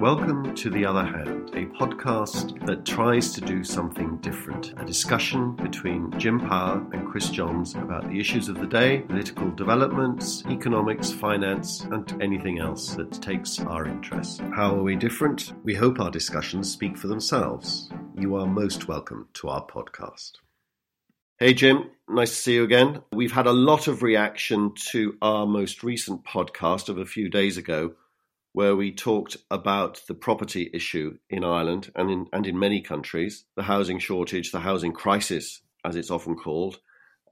Welcome to The Other Hand, a podcast that tries to do something different. A discussion between Jim Power and Chris Johns about the issues of the day, political developments, economics, finance, and anything else that takes our interest. How are we different? We hope our discussions speak for themselves. You are most welcome to our podcast. Hey Jim, nice to see you again. We've had a lot of reaction to our most recent podcast of a few days ago, where we talked about the property issue in Ireland and in many countries, the housing shortage, the housing crisis, as it's often called.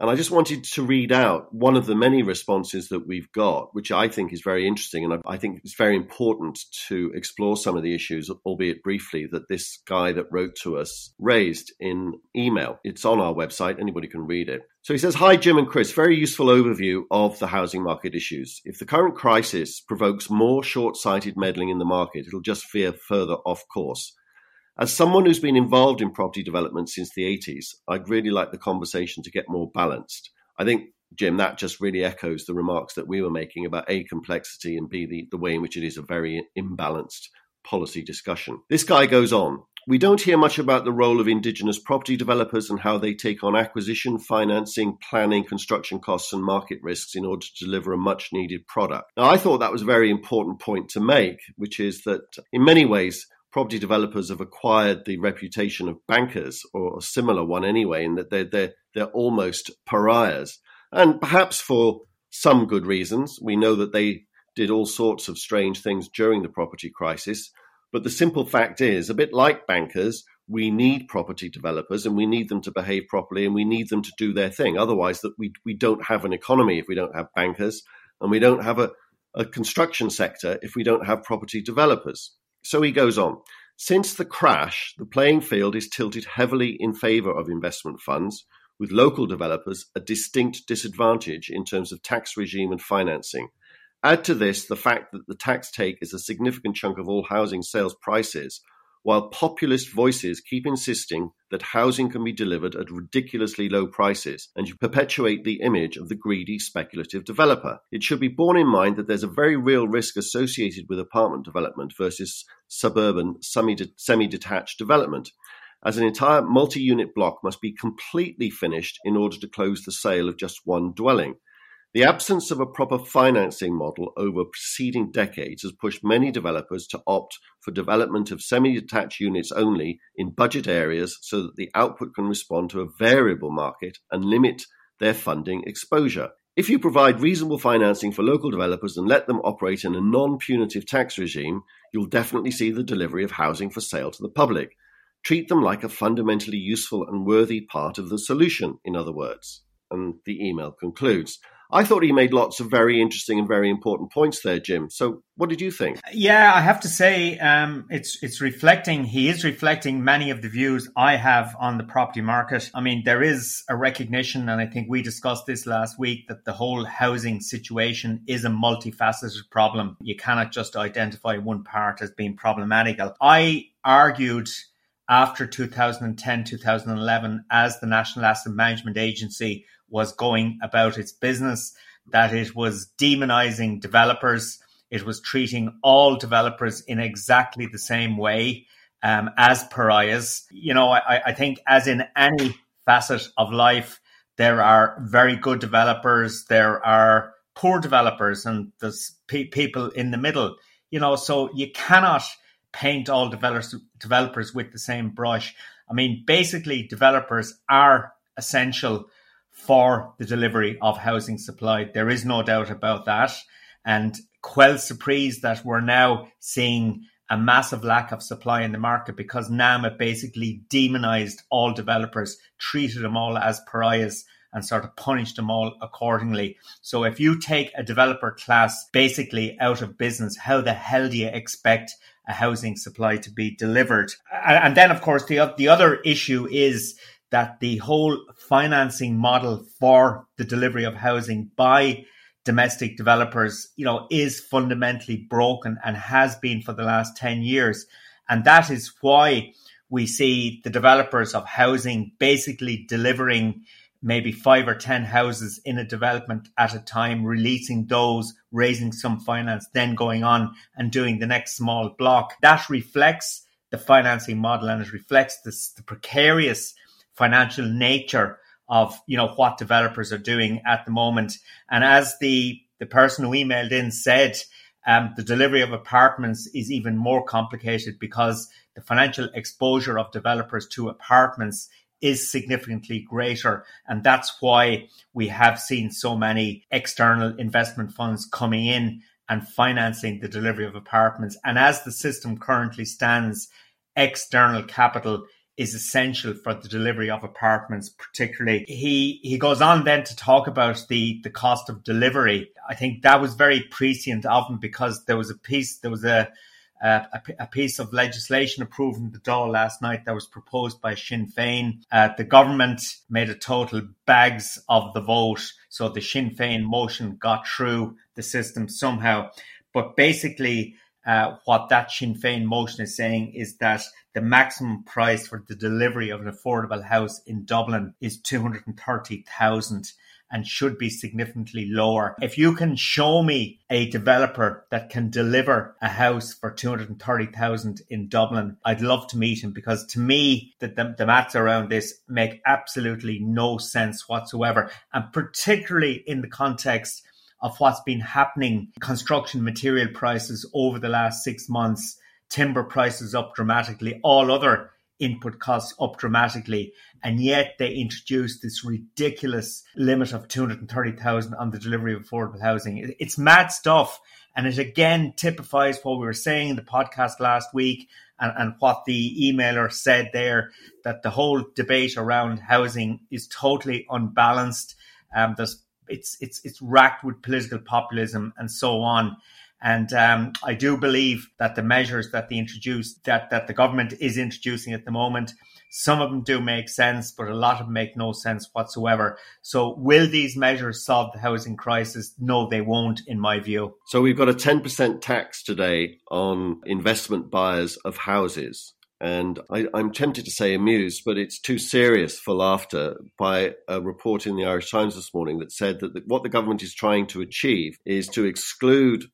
And I just wanted to read out one of the many responses that we've got, which I think is very interesting. And I think it's very important to explore some of the issues, albeit briefly, that this guy that wrote to us raised in email. It's on our website. Anybody can read it. So he says, "Hi, Jim and Chris, very useful overview of the housing market issues. If the current crisis provokes more short-sighted meddling in the market, it'll just veer further off course. As someone who's been involved in property development since the 80s, I'd really like the conversation to get more balanced." I think, Jim, that just really echoes the remarks that we were making about A, complexity, and B, the way in which it is a very imbalanced policy discussion. This guy goes on. "We don't hear much about the role of indigenous property developers and how they take on acquisition, financing, planning, construction costs and market risks in order to deliver a much needed product." Now, I thought that was a very important point to make, which is that in many ways, property developers have acquired the reputation of bankers, or a similar one anyway, in that they're almost pariahs. And perhaps for some good reasons. We know that they did all sorts of strange things during the property crisis. But the simple fact is, a bit like bankers, we need property developers and we need them to behave properly and we need them to do their thing. Otherwise, that we don't have an economy if we don't have bankers, and we don't have a construction sector if we don't have property developers. So he goes on. "Since the crash, the playing field is tilted heavily in favour of investment funds, with local developers a distinct disadvantage in terms of tax regime and financing. Add to this the fact that the tax take is a significant chunk of all housing sales prices, while populist voices keep insisting that housing can be delivered at ridiculously low prices, and you perpetuate the image of the greedy, speculative developer. It should be borne in mind that there's a very real risk associated with apartment development versus suburban, semi-detached development, as an entire multi-unit block must be completely finished in order to close the sale of just one dwelling. The absence of a proper financing model over preceding decades has pushed many developers to opt for development of semi-detached units only in budget areas so that the output can respond to a variable market and limit their funding exposure. If you provide reasonable financing for local developers and let them operate in a non-punitive tax regime, you'll definitely see the delivery of housing for sale to the public. Treat them like a fundamentally useful and worthy part of the solution, in other words." And the email concludes. I thought he made lots of very interesting and very important points there, Jim. So what did you think? Yeah, I have to say he is reflecting many of the views I have on the property market. I mean, there is a recognition, and I think we discussed this last week, that the whole housing situation is a multifaceted problem. You cannot just identify one part as being problematical. I argued after 2010, 2011, as the National Asset Management Agency was going about its business, that it was demonizing developers. It was treating all developers in exactly the same way, as pariahs. You know, I think as in any facet of life, there are very good developers, there are poor developers, and there's people in the middle. You know, so you cannot paint all developers with the same brush. I mean, basically, developers are essential for the delivery of housing supply. There is no doubt about that. And quell surprise that we're now seeing a massive lack of supply in the market because NAMA basically demonized all developers, treated them all as pariahs, and sort of punished them all accordingly. So if you take a developer class basically out of business, how the hell do you expect a housing supply to be delivered? And then, of course, the other issue is that the whole financing model for the delivery of housing by domestic developers, you know, is fundamentally broken and has been for the last 10 years. And that is why we see the developers of housing basically delivering maybe 5 or 10 houses in a development at a time, releasing those, raising some finance, then going on and doing the next small block. That reflects the financing model, and it reflects the precarious financial nature of, you know, what developers are doing at the moment. And as the person who emailed in said, the delivery of apartments is even more complicated because the financial exposure of developers to apartments is significantly greater. And that's why we have seen so many external investment funds coming in and financing the delivery of apartments. And as the system currently stands, external capital is essential for the delivery of apartments, particularly. He goes on then to talk about the cost of delivery. I think that was very prescient of him because there was a piece of legislation approved in the Dáil last night that was proposed by Sinn Féin. The government made a total bags of the vote. So the Sinn Féin motion got through the system somehow. But basically, what that Sinn Féin motion is saying is that the maximum price for the delivery of an affordable house in Dublin is 230,000 and should be significantly lower. If you can show me a developer that can deliver a house for 230,000 in Dublin, I'd love to meet him, because to me, the maths around this make absolutely no sense whatsoever. And particularly in the context of what's been happening, construction material prices over the last 6 months, timber prices up dramatically, all other input costs up dramatically, and yet they introduced this ridiculous limit of 230,000 on the delivery of affordable housing. It's mad stuff, and it again typifies what we were saying in the podcast last week and what the emailer said there, that the whole debate around housing is totally unbalanced. It's racked with political populism and so on. And I do believe that the measures that they introduced, that the government is introducing at the moment, some of them do make sense, but a lot of them make no sense whatsoever. So will these measures solve the housing crisis? No, they won't, in my view. So we've got a 10% tax today on investment buyers of houses. And I'm tempted to say amused, but it's too serious for laughter, by a report in the Irish Times this morning that said that what the government is trying to achieve is to exclude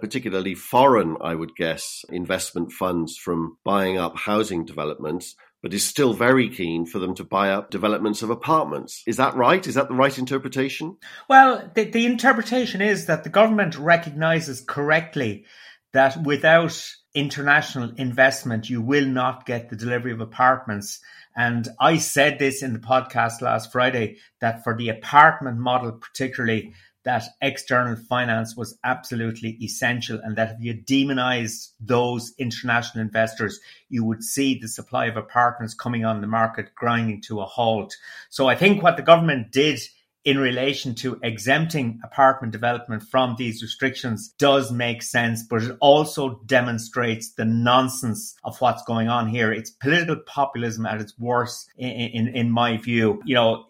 particularly foreign, I would guess, investment funds from buying up housing developments, but is still very keen for them to buy up developments of apartments. Is that right? Is that the right interpretation? Well, the interpretation is that the government recognises correctly that without international investment, you will not get the delivery of apartments. And I said this in the podcast last Friday, that for the apartment model particularly, that external finance was absolutely essential, and that if you demonized those international investors, you would see the supply of apartments coming on the market grinding to a halt. So I think what the government did in relation to exempting apartment development from these restrictions does make sense, but it also demonstrates the nonsense of what's going on here. It's political populism at its worst, in my view. You know,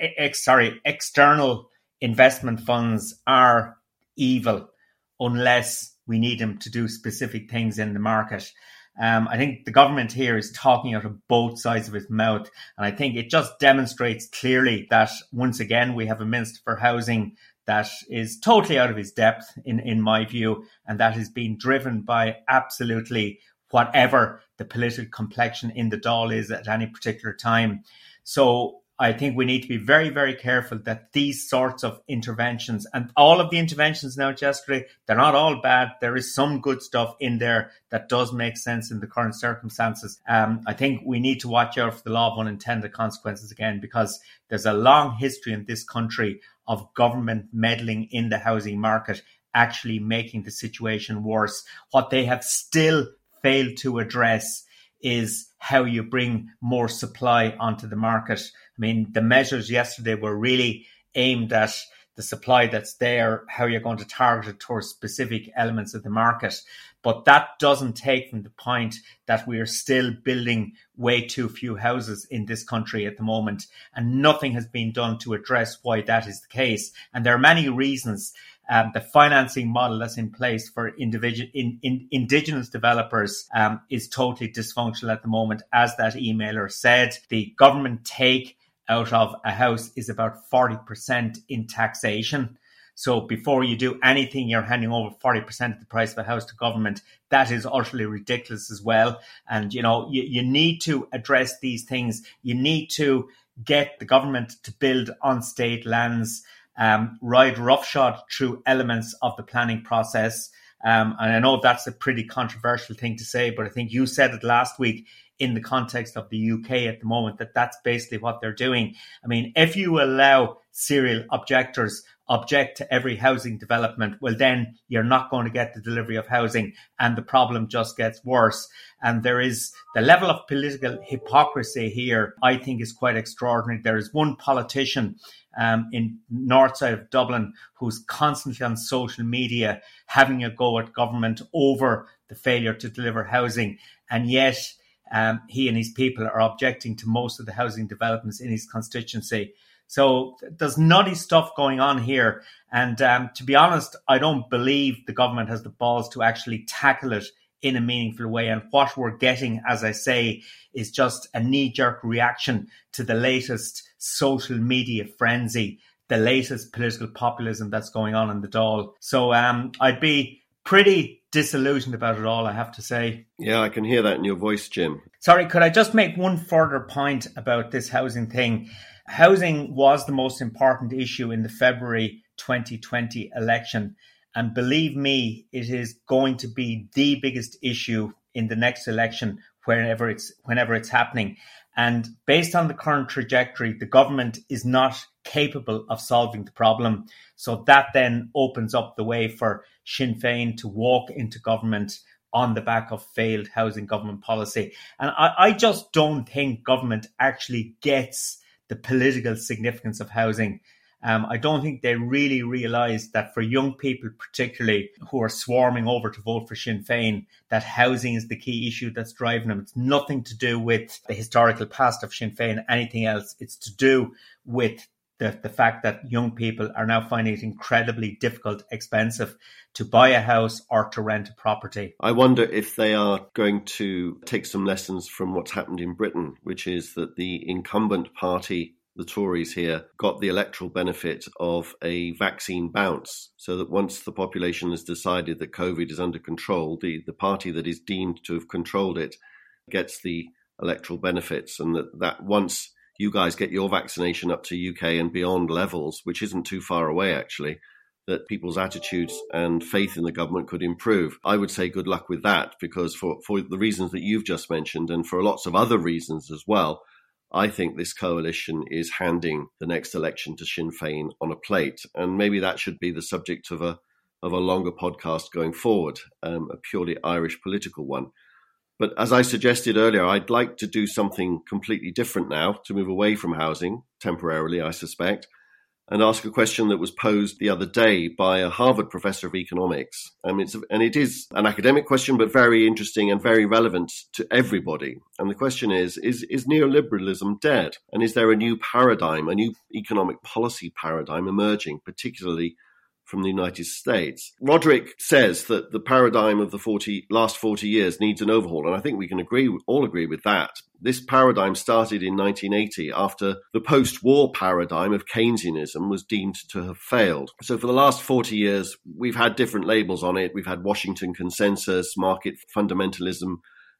external investment funds are evil unless we need them to do specific things in the market. I think the government here is talking out of both sides of its mouth. And I think it just demonstrates clearly that, once again, we have a Minister for Housing that is totally out of his depth, in my view, and that is being driven by absolutely whatever the political complexion in the Dáil is at any particular time. So I think we need to be very, very careful that these sorts of interventions, and all of the interventions now, yesterday, they're not all bad. There is some good stuff in there that does make sense in the current circumstances. I think we need to watch out for the law of unintended consequences again, because there's a long history in this country of government meddling in the housing market, actually making the situation worse. What they have still failed to address is how you bring more supply onto the market. I mean, the measures yesterday were really aimed at the supply that's there, how you're going to target it towards specific elements of the market. But that doesn't take from the point that we are still building way too few houses in this country at the moment, and nothing has been done to address why that is the case. And there are many reasons. The financing model that's in place for indigenous developers is totally dysfunctional at the moment. As that emailer said, the government take out of a house is about 40% in taxation. So before you do anything, you're handing over 40% of the price of a house to government. That is utterly ridiculous as well. And, you know, you need to address these things. You need to get the government to build on state lands, ride roughshod through elements of the planning process. And I know that's a pretty controversial thing to say, but I think you said it last week in the context of the UK at the moment, that that's basically what they're doing. I mean, if you allow serial objectors object to every housing development, well, then you're not going to get the delivery of housing, and the problem just gets worse. And there is the level of political hypocrisy here, I think, is quite extraordinary. There is one politician in north side of Dublin who's constantly on social media having a go at government over the failure to deliver housing, and yet he and his people are objecting to most of the housing developments in his constituency. So there's nutty stuff going on here. And to be honest, I don't believe the government has the balls to actually tackle it in a meaningful way. And what we're getting, as I say, is just a knee-jerk reaction to the latest social media frenzy, the latest political populism that's going on in the Dáil. So I'd be pretty disillusioned about it all, I have to say. Yeah, I can hear that in your voice, Jim. Sorry, could I just make one further point about this housing thing? Housing was the most important issue in the February 2020 election. And believe me, it is going to be the biggest issue in the next election, whenever it's happening. And based on the current trajectory, the government is not capable of solving the problem. So that then opens up the way for Sinn Féin to walk into government on the back of failed housing government policy. And I just don't think government actually gets the political significance of housing. I don't think they really realise that for young people, particularly, who are swarming over to vote for Sinn Féin, that housing is the key issue that's driving them. It's nothing to do with the historical past of Sinn Féin, anything else. It's to do with the fact that young people are now finding it incredibly difficult, expensive to buy a house or to rent a property. I wonder if they are going to take some lessons from what's happened in Britain, which is that the incumbent party, the Tories here, got the electoral benefit of a vaccine bounce, so that once the population has decided that COVID is under control, the party that is deemed to have controlled it gets the electoral benefits, and that once you guys get your vaccination up to UK and beyond levels, which isn't too far away, actually, that people's attitudes and faith in the government could improve. I would say good luck with that, because for the reasons that you've just mentioned, and for lots of other reasons as well, I think this coalition is handing the next election to Sinn Féin on a plate. And maybe that should be the subject of a longer podcast going forward, a purely Irish political one. But as I suggested earlier, I'd like to do something completely different now, to move away from housing temporarily, I suspect, and ask a question that was posed the other day by a Harvard professor of economics. It is an academic question, but very interesting and very relevant to everybody. And the question is neoliberalism dead? And is there a new paradigm, a new economic policy paradigm emerging, particularly from the United States? Rodrik says that the paradigm of the last 40 years needs an overhaul, and I think we can all agree with that. This paradigm started in 1980 after the post-war paradigm of Keynesianism was deemed to have failed. So for the last 40 years, we've had different labels on it. We've had Washington consensus, market fundamentalism,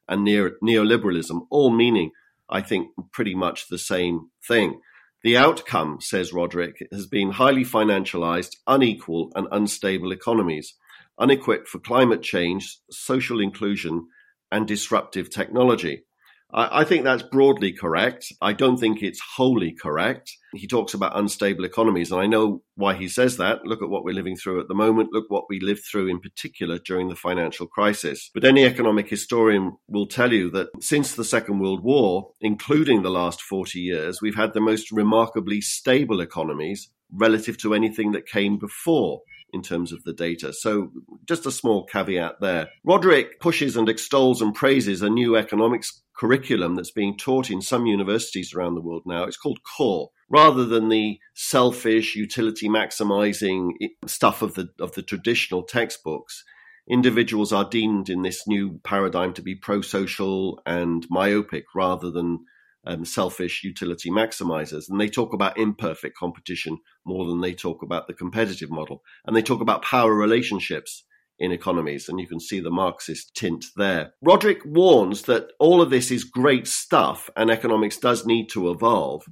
and neoliberalism, all meaning, I think, pretty much the same thing. The outcome, says Rodrik, has been highly financialized, unequal and unstable economies, unequipped for climate change, social inclusion and disruptive technology. I think that's broadly correct. I don't think it's wholly correct. He talks about unstable economies, and I know why he says that. Look at what we're living through at the moment. Look what we lived through in particular during the financial crisis. But any economic historian will tell you that since the Second World War, including the last 40 years, we've had the most remarkably stable economies relative to anything that came before, in terms of the data. So just a small caveat there. Rodrik pushes and extols and praises a new economics curriculum that's being taught in some universities around the world now. It's called CORE, rather than the selfish, utility-maximizing stuff of the traditional textbooks. Individuals are deemed in this new paradigm to be pro-social and myopic rather than selfish utility maximizers. And they talk about imperfect competition more than they talk about the competitive model. And they talk about power relationships in economies. And you can see the Marxist tint there. Rodrik warns that all of this is great stuff and economics does need to evolve.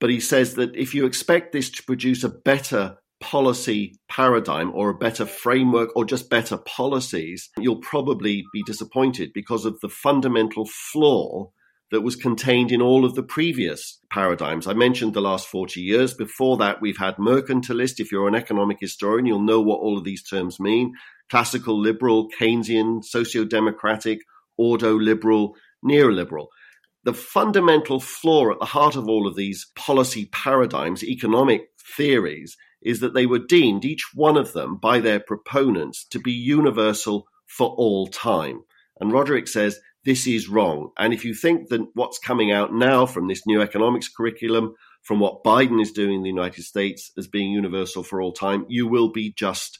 But he says that if you expect this to produce a better policy paradigm or a better framework or just better policies, you'll probably be disappointed because of the fundamental flaw that was contained in all of the previous paradigms. I mentioned the last 40 years. Before that, we've had mercantilist. If you're an economic historian, you'll know what all of these terms mean. Classical liberal, Keynesian, socio-democratic, ordo-liberal, neoliberal. The fundamental flaw at the heart of all of these policy paradigms, economic theories, is that they were deemed, each one of them, by their proponents to be universal for all time. And Rodrik says, this is wrong. And if you think that what's coming out now from this new economics curriculum, from what Biden is doing in the United States as being universal for all time, you will be just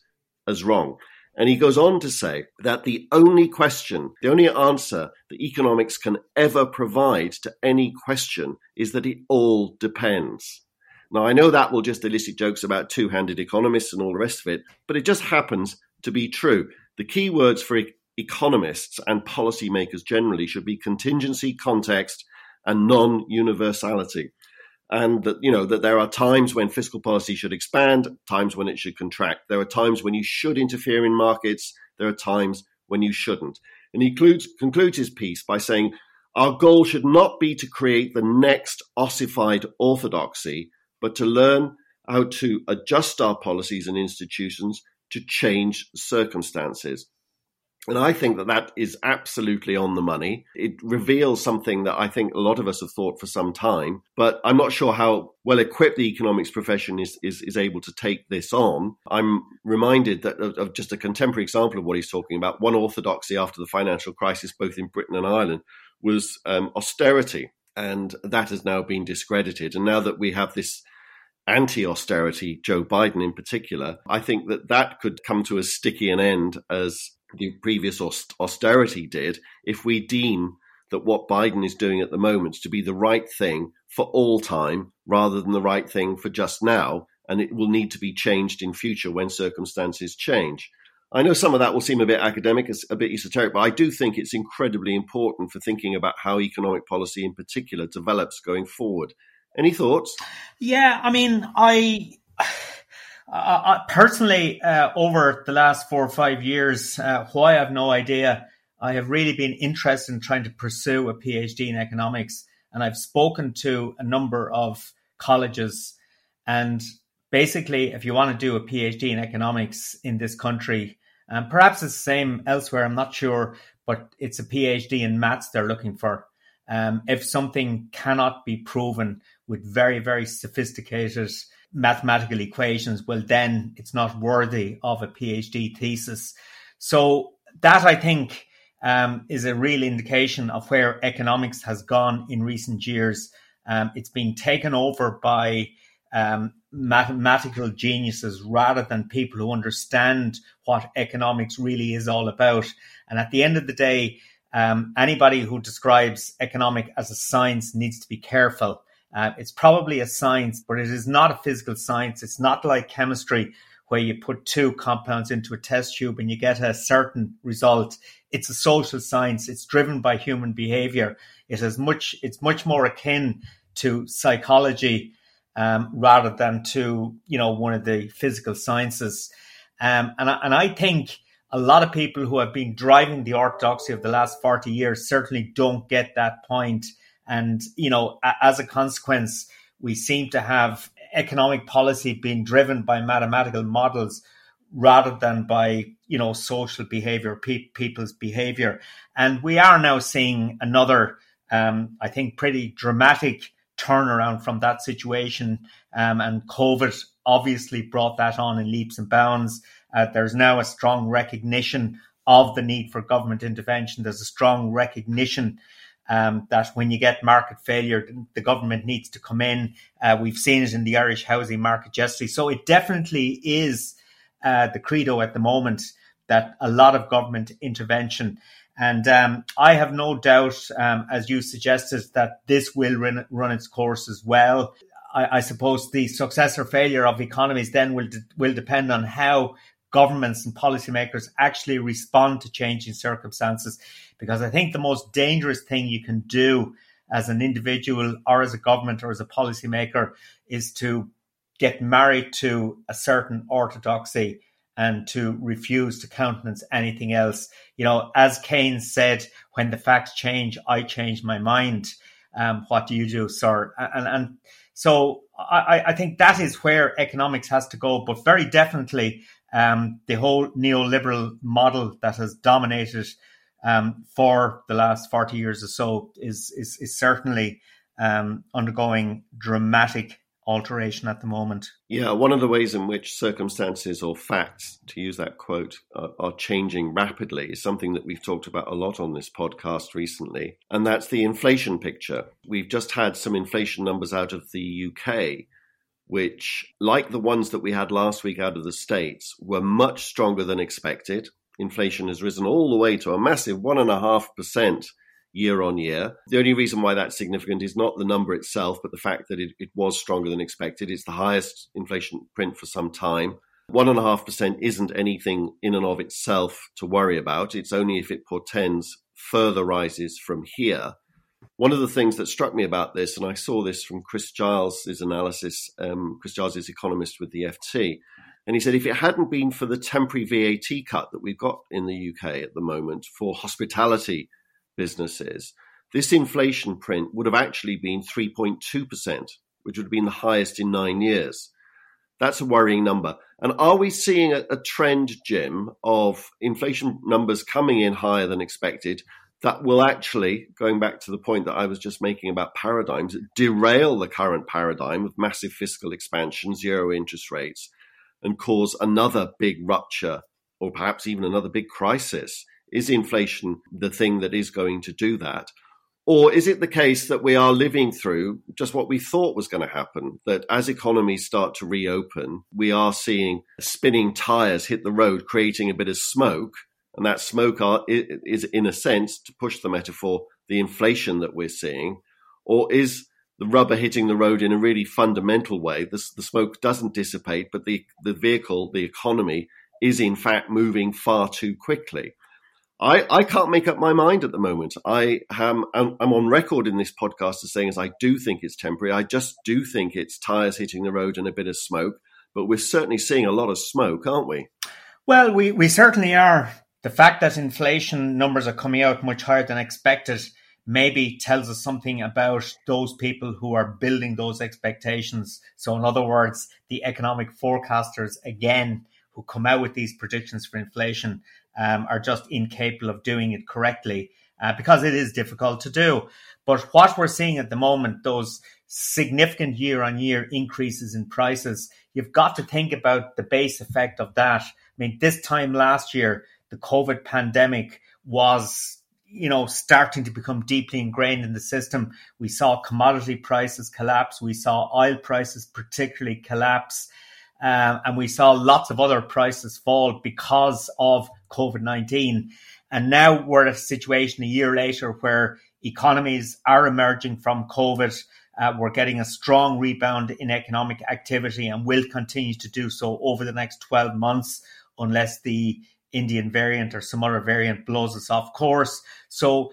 as wrong. And he goes on to say that the only question, the only answer that economics can ever provide to any question is that it all depends. Now, I know that will just elicit jokes about two-handed economists and all the rest of it, but it just happens to be true. The key words for economists and policymakers generally should be contingency, context, and non-universality. And that, that there are times when fiscal policy should expand, times when it should contract. There are times when you should interfere in markets. There are times when you shouldn't. And he concludes his piece by saying, our goal should not be to create the next ossified orthodoxy, but to learn how to adjust our policies and institutions to change circumstances. And I think that is absolutely on the money. It reveals something that I think a lot of us have thought for some time, but I'm not sure how well equipped the economics profession is able to take this on. I'm reminded that of just a contemporary example of what he's talking about. One orthodoxy after the financial crisis, both in Britain and Ireland, was austerity. And that has now been discredited. And now that we have this anti-austerity, Joe Biden in particular, I think that could come to as sticky an end as the previous austerity did if we deem that what Biden is doing at the moment to be the right thing for all time rather than the right thing for just now, and it will need to be changed in future when circumstances change. I know some of that will seem a bit academic, a bit esoteric, but I do think it's incredibly important for thinking about how economic policy in particular develops going forward. Any thoughts? Yeah, I personally, over the last 4 or 5 years, why I have no idea, I have really been interested in trying to pursue a PhD in economics. And I've spoken to a number of colleges. And basically, if you want to do a PhD in economics in this country, and perhaps it's the same elsewhere, I'm not sure, but it's a PhD in maths they're looking for. If something cannot be proven with very, very sophisticated mathematical equations, well, then it's not worthy of a PhD thesis. So that, I think, is a real indication of where economics has gone in recent years. It's been taken over by mathematical geniuses rather than people who understand what economics really is all about. And at the end of the day, anybody who describes economic as a science needs to be careful. It's probably a science, but it is not a physical science. It's not like chemistry, where you put two compounds into a test tube and you get a certain result. It's a social science. It's driven by human behavior. It's much more akin to psychology rather than to, one of the physical sciences. And I think a lot of people who have been driving the orthodoxy of the last 40 years certainly don't get that point. And, as a consequence, we seem to have economic policy being driven by mathematical models rather than by, social behavior, people's behavior. And we are now seeing another, I think, pretty dramatic turnaround from that situation. And COVID obviously brought that on in leaps and bounds. There's now a strong recognition of the need for government intervention. There's a strong recognition that when you get market failure, the government needs to come in. We've seen it in the Irish housing market yesterday. So it definitely is the credo at the moment, that a lot of government intervention. And I have no doubt, as you suggested, that this will run its course as well. I suppose the success or failure of economies then will depend on how governments and policymakers actually respond to changing circumstances. Because I think the most dangerous thing you can do as an individual or as a government or as a policymaker is to get married to a certain orthodoxy and to refuse to countenance anything else. As Keynes said, when the facts change, I change my mind. What do you do, sir? And so I think that is where economics has to go. But very definitely, the whole neoliberal model that has dominated for the last 40 years or so is certainly undergoing dramatic alteration at the moment. Yeah, one of the ways in which circumstances or facts, to use that quote, are changing rapidly is something that we've talked about a lot on this podcast recently, and that's the inflation picture. We've just had some inflation numbers out of the UK, which, like the ones that we had last week out of the States, were much stronger than expected. Inflation has risen all the way to a massive 1.5% year on year. The only reason why that's significant is not the number itself, but the fact that it was stronger than expected. It's the highest inflation print for some time. 1.5% isn't anything in and of itself to worry about. It's only if it portends further rises from here. One of the things that struck me about this, and I saw this from Chris Giles' analysis, Chris Giles is economist with the FT, and he said if it hadn't been for the temporary VAT cut that we've got in the UK at the moment for hospitality businesses, this inflation print would have actually been 3.2%, which would have been the highest in 9 years. That's a worrying number. And are we seeing a trend, Jim, of inflation numbers coming in higher than expected that will actually, going back to the point that I was just making about paradigms, derail the current paradigm of massive fiscal expansion, zero interest rates, and cause another big rupture or perhaps even another big crisis? Is inflation the thing that is going to do that? Or is it the case that we are living through just what we thought was going to happen, that as economies start to reopen, we are seeing spinning tires hit the road, creating a bit of smoke? And that smoke is, in a sense, to push the metaphor, the inflation that we're seeing. Or is the rubber hitting the road in a really fundamental way? The smoke doesn't dissipate, but the vehicle, the economy, is in fact moving far too quickly. I can't make up my mind at the moment. I'm on record in this podcast as saying, as I do think it's temporary. I just do think it's tires hitting the road and a bit of smoke. But we're certainly seeing a lot of smoke, aren't we? Well, we certainly are. The fact that inflation numbers are coming out much higher than expected maybe tells us something about those people who are building those expectations. So in other words, the economic forecasters, again, who come out with these predictions for inflation are just incapable of doing it correctly because it is difficult to do. But what we're seeing at the moment, those significant year-on-year increases in prices, you've got to think about the base effect of that. I mean, this time last year, the COVID pandemic was, you know, starting to become deeply ingrained in the system. We saw commodity prices collapse. We saw oil prices particularly collapse. And we saw lots of other prices fall because of COVID-19. And now we're at a situation a year later where economies are emerging from COVID. We're getting a strong rebound in economic activity and will continue to do so over the next 12 months unless the Indian variant or some other variant blows us off course. So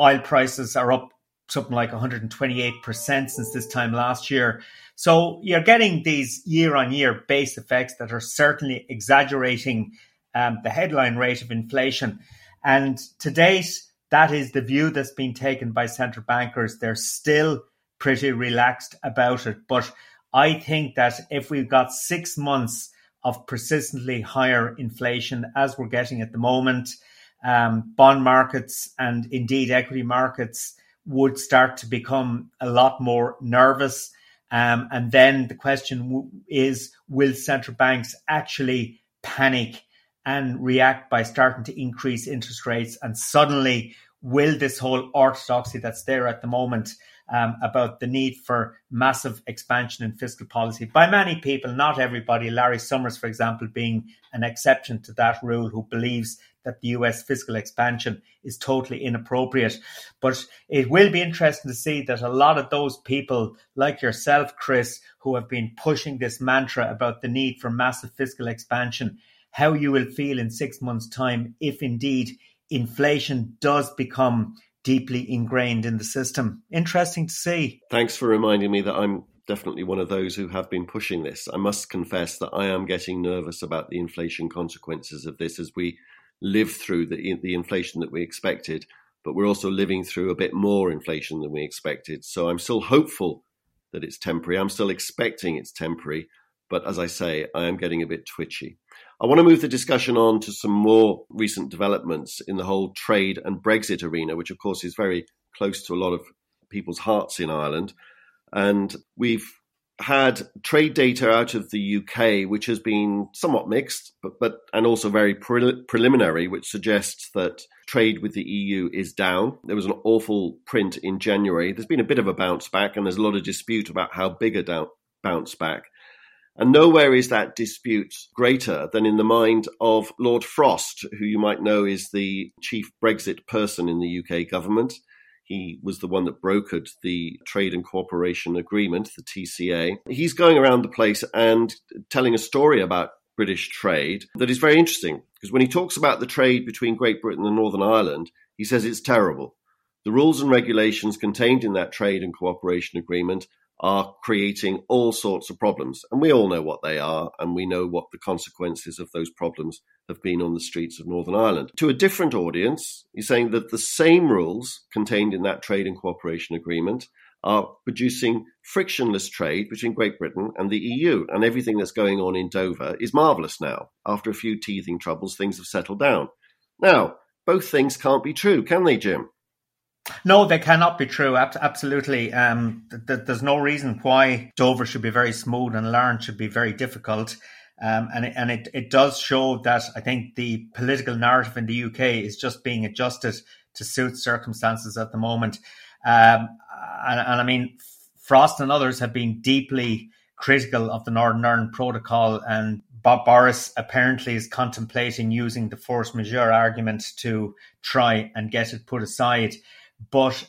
oil prices are up something like 128% since this time last year. So you're getting these year-on-year base effects that are certainly exaggerating the headline rate of inflation. And to date, that is the view that's been taken by central bankers. They're still pretty relaxed about it. But I think that if we've got 6 months of persistently higher inflation, as we're getting at the moment, bond markets and indeed equity markets would start to become a lot more nervous. And then the question is, will central banks actually panic and react by starting to increase interest rates? And suddenly, will this whole orthodoxy that's there at the moment about the need for massive expansion in fiscal policy by many people, not everybody, Larry Summers, for example, being an exception to that rule, who believes that the US fiscal expansion is totally inappropriate. But it will be interesting to see that a lot of those people like yourself, Chris, who have been pushing this mantra about the need for massive fiscal expansion, how you will feel in 6 months' time if indeed inflation does become deeply ingrained in the system. Interesting to see. Thanks for reminding me that I'm definitely one of those who have been pushing this. I must confess that I am getting nervous about the inflation consequences of this as we live through the inflation that we expected, but we're also living through a bit more inflation than we expected. So I'm still hopeful that it's temporary. I'm still expecting it's temporary. But as I say, I am getting a bit twitchy. I want to move the discussion on to some more recent developments in the whole trade and Brexit arena, which, of course, is very close to a lot of people's hearts in Ireland. And we've had trade data out of the UK, which has been somewhat mixed, but and also very preliminary, which suggests that trade with the EU is down. There was an awful print in January. There's been a bit of a bounce back, and there's a lot of dispute about how big a bounce back. And nowhere is that dispute greater than in the mind of Lord Frost, who you might know is the chief Brexit person in the UK government. He was the one that brokered the Trade and Cooperation Agreement, the TCA. He's going around the place and telling a story about British trade that is very interesting, because when he talks about the trade between Great Britain and Northern Ireland, he says it's terrible. The rules and regulations contained in that Trade and Cooperation Agreement are creating all sorts of problems. And we all know what they are, and we know what the consequences of those problems have been on the streets of Northern Ireland. To a different audience, he's saying that the same rules contained in that Trade and Cooperation Agreement are producing frictionless trade between Great Britain and the EU. And everything that's going on in Dover is marvellous now. After a few teething troubles, things have settled down. Now, both things can't be true, can they, Jim? No, they cannot be true. Absolutely. There's no reason why Dover should be very smooth and Larne should be very difficult. And it does show that I think the political narrative in the UK is just being adjusted to suit circumstances at the moment. And I mean, Frost and others have been deeply critical of the Northern Ireland Protocol, and Bob Boris apparently is contemplating using the force majeure argument to try and get it put aside. But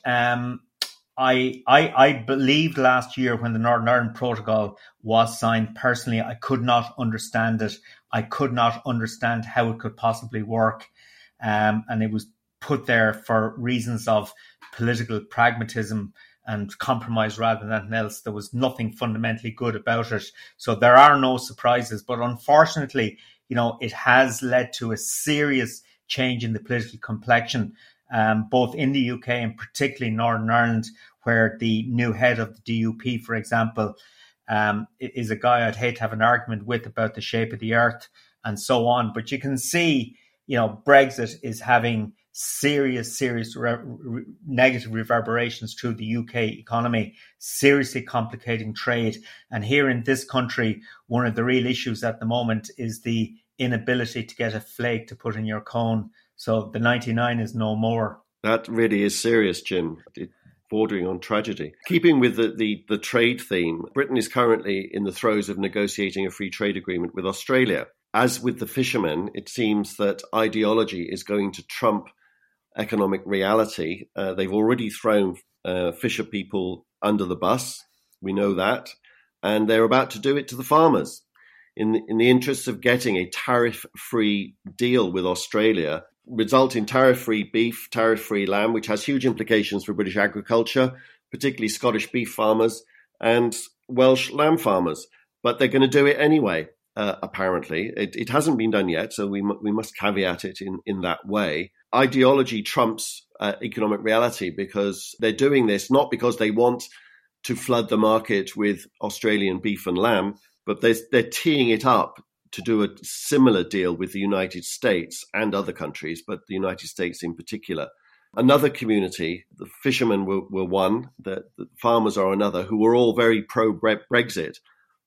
I believed last year when the Northern Ireland Protocol was signed, personally, I could not understand it. I could not understand how it could possibly work. And it was put there for reasons of political pragmatism and compromise rather than anything else. There was nothing fundamentally good about it. So there are no surprises. But unfortunately, you know, it has led to a serious change in the political complexion, both in the UK and particularly Northern Ireland, where the new head of the DUP, for example, is a guy I'd hate to have an argument with about the shape of the earth and so on. But you can see, you know, Brexit is having serious negative reverberations through the UK economy, seriously complicating trade. And here in this country, one of the real issues at the moment is the inability to get a flake to put in your cone. So the 99 is no more. That really is serious, Jim. It bordering on tragedy. Keeping with the trade theme, Britain is currently in the throes of negotiating a free trade agreement with Australia. As with the fishermen, it seems that ideology is going to trump economic reality. They've already thrown fisher people under the bus. We know that. And they're about to do it to the farmers. In the interests of getting a tariff-free deal with Australia, result in tariff-free beef, tariff-free lamb, which has huge implications for British agriculture, particularly Scottish beef farmers and Welsh lamb farmers. But they're going to do it anyway, apparently. It hasn't been done yet, so we must caveat it in that way. Ideology trumps economic reality because they're doing this not because they want to flood the market with Australian beef and lamb, but they're teeing it up to do a similar deal with the United States and other countries, but the United States in particular. Another community, the fishermen were one, the farmers are another, who were all very pro-Brexit,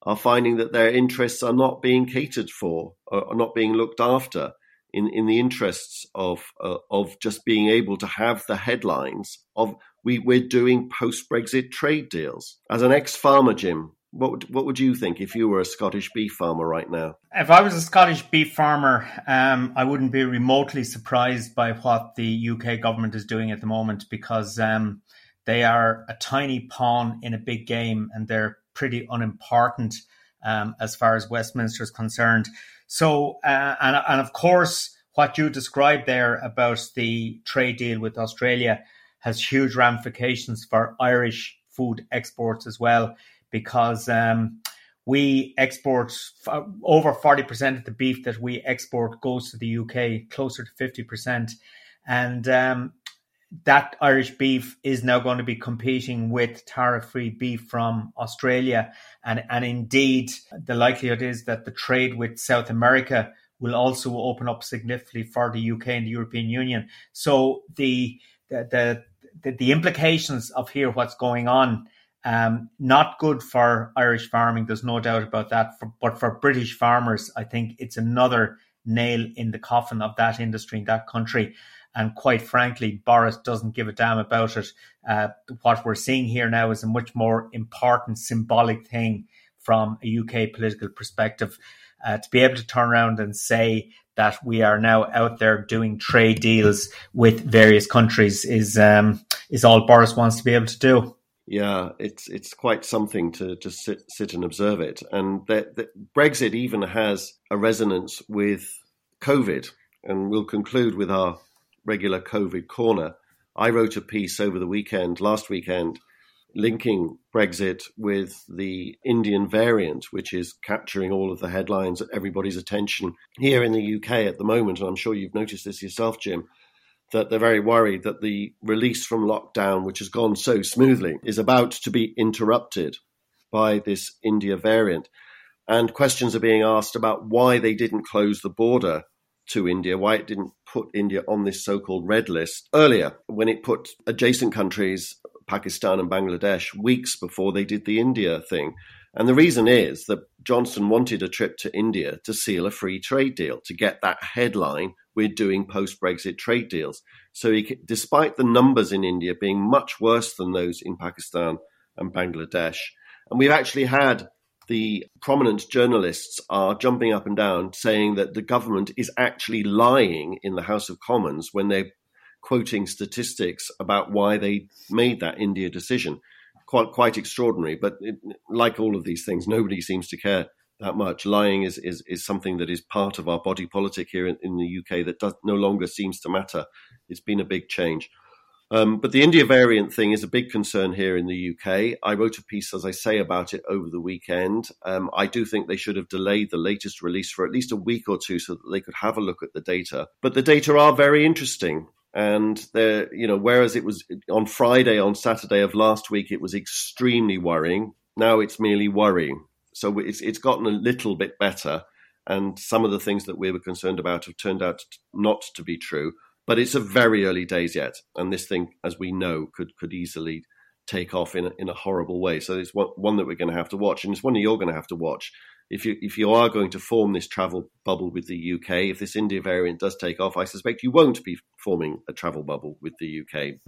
are finding that their interests are not being catered for, or not being looked after in the interests of just being able to have the headlines of we're doing post-Brexit trade deals. As an ex-farmer, Jim, what would you think if you were a Scottish beef farmer right now? If I was a Scottish beef farmer, I wouldn't be remotely surprised by what the UK government is doing at the moment, because they are a tiny pawn in a big game and they're pretty unimportant as far as Westminster is concerned. So, and of course, what you described there about the trade deal with Australia has huge ramifications for Irish food exports as well, because we export over 40% of the beef that we export goes to the UK, closer to 50%. And that Irish beef is now going to be competing with tariff-free beef from Australia. And indeed, the likelihood is that the trade with South America will also open up significantly for the UK and the European Union. So the implications of here, what's going on, not good for Irish farming, there's no doubt about that. But for British farmers, I think it's another nail in the coffin of that industry in that country. And quite frankly, Boris doesn't give a damn about it. What we're seeing here now is a much more important symbolic thing from a UK political perspective. To be able to turn around and say that we are now out there doing trade deals with various countries is all Boris wants to be able to do. Yeah, it's quite something to just sit and observe it. And that Brexit even has a resonance with COVID. And we'll conclude with our regular COVID corner. I wrote a piece over the weekend, last weekend, linking Brexit with the Indian variant, which is capturing all of the headlines, everybody's attention here in the UK at the moment. And I'm sure you've noticed this yourself, Jim, that they're very worried that the release from lockdown, which has gone so smoothly, is about to be interrupted by this India variant. And questions are being asked about why they didn't close the border to India, why it didn't put India on this so-called red list earlier, when it put adjacent countries, Pakistan and Bangladesh, weeks before they did the India thing. And the reason is that Johnson wanted a trip to India to seal a free trade deal, to get that headline, we're doing post-Brexit trade deals. So despite the numbers in India being much worse than those in Pakistan and Bangladesh, and we've actually had the prominent journalists are jumping up and down saying that the government is actually lying in the House of Commons when they're quoting statistics about why they made that India decision. Quite extraordinary, but like all of these things, nobody seems to care that much. Lying is something that is part of our body politic here in the UK that no longer seems to matter. It's been a big change. But the India variant thing is a big concern here in the UK. I wrote a piece, as I say, about it over the weekend. I do think they should have delayed the latest release for at least a week or two so that they could have a look at the data. But the data are very interesting. And there, whereas it was on Saturday of last week, it was extremely worrying. Now it's merely worrying. So it's gotten a little bit better. And some of the things that we were concerned about have turned out not to be true. But it's a very early days yet, and this thing, as we know, could easily take off in a horrible way. So it's one that we're going to have to watch, and it's one that you're going to have to watch. If you are going to form this travel bubble with the UK, if this India variant does take off, I suspect you won't be forming a travel bubble with the UK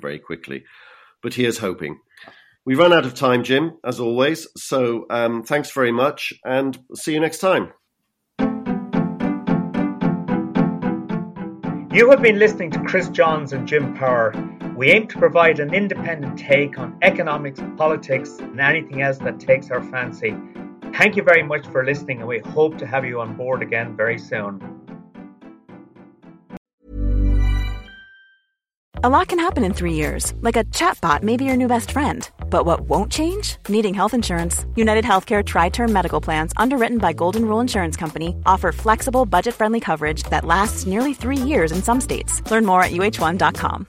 very quickly. But here's hoping. We've run out of time, Jim, as always. So thanks very much, and see you next time. You have been listening to Chris Johns and Jim Power. We aim to provide an independent take on economics, politics, and anything else that takes our fancy. Thank you very much for listening, and we hope to have you on board again very soon. A lot can happen in 3 years, like a chatbot may be your new best friend. But what won't change? Needing health insurance. UnitedHealthcare Tri-Term Medical Plans, underwritten by Golden Rule Insurance Company, offer flexible, budget-friendly coverage that lasts nearly 3 years in some states. Learn more at uh1.com.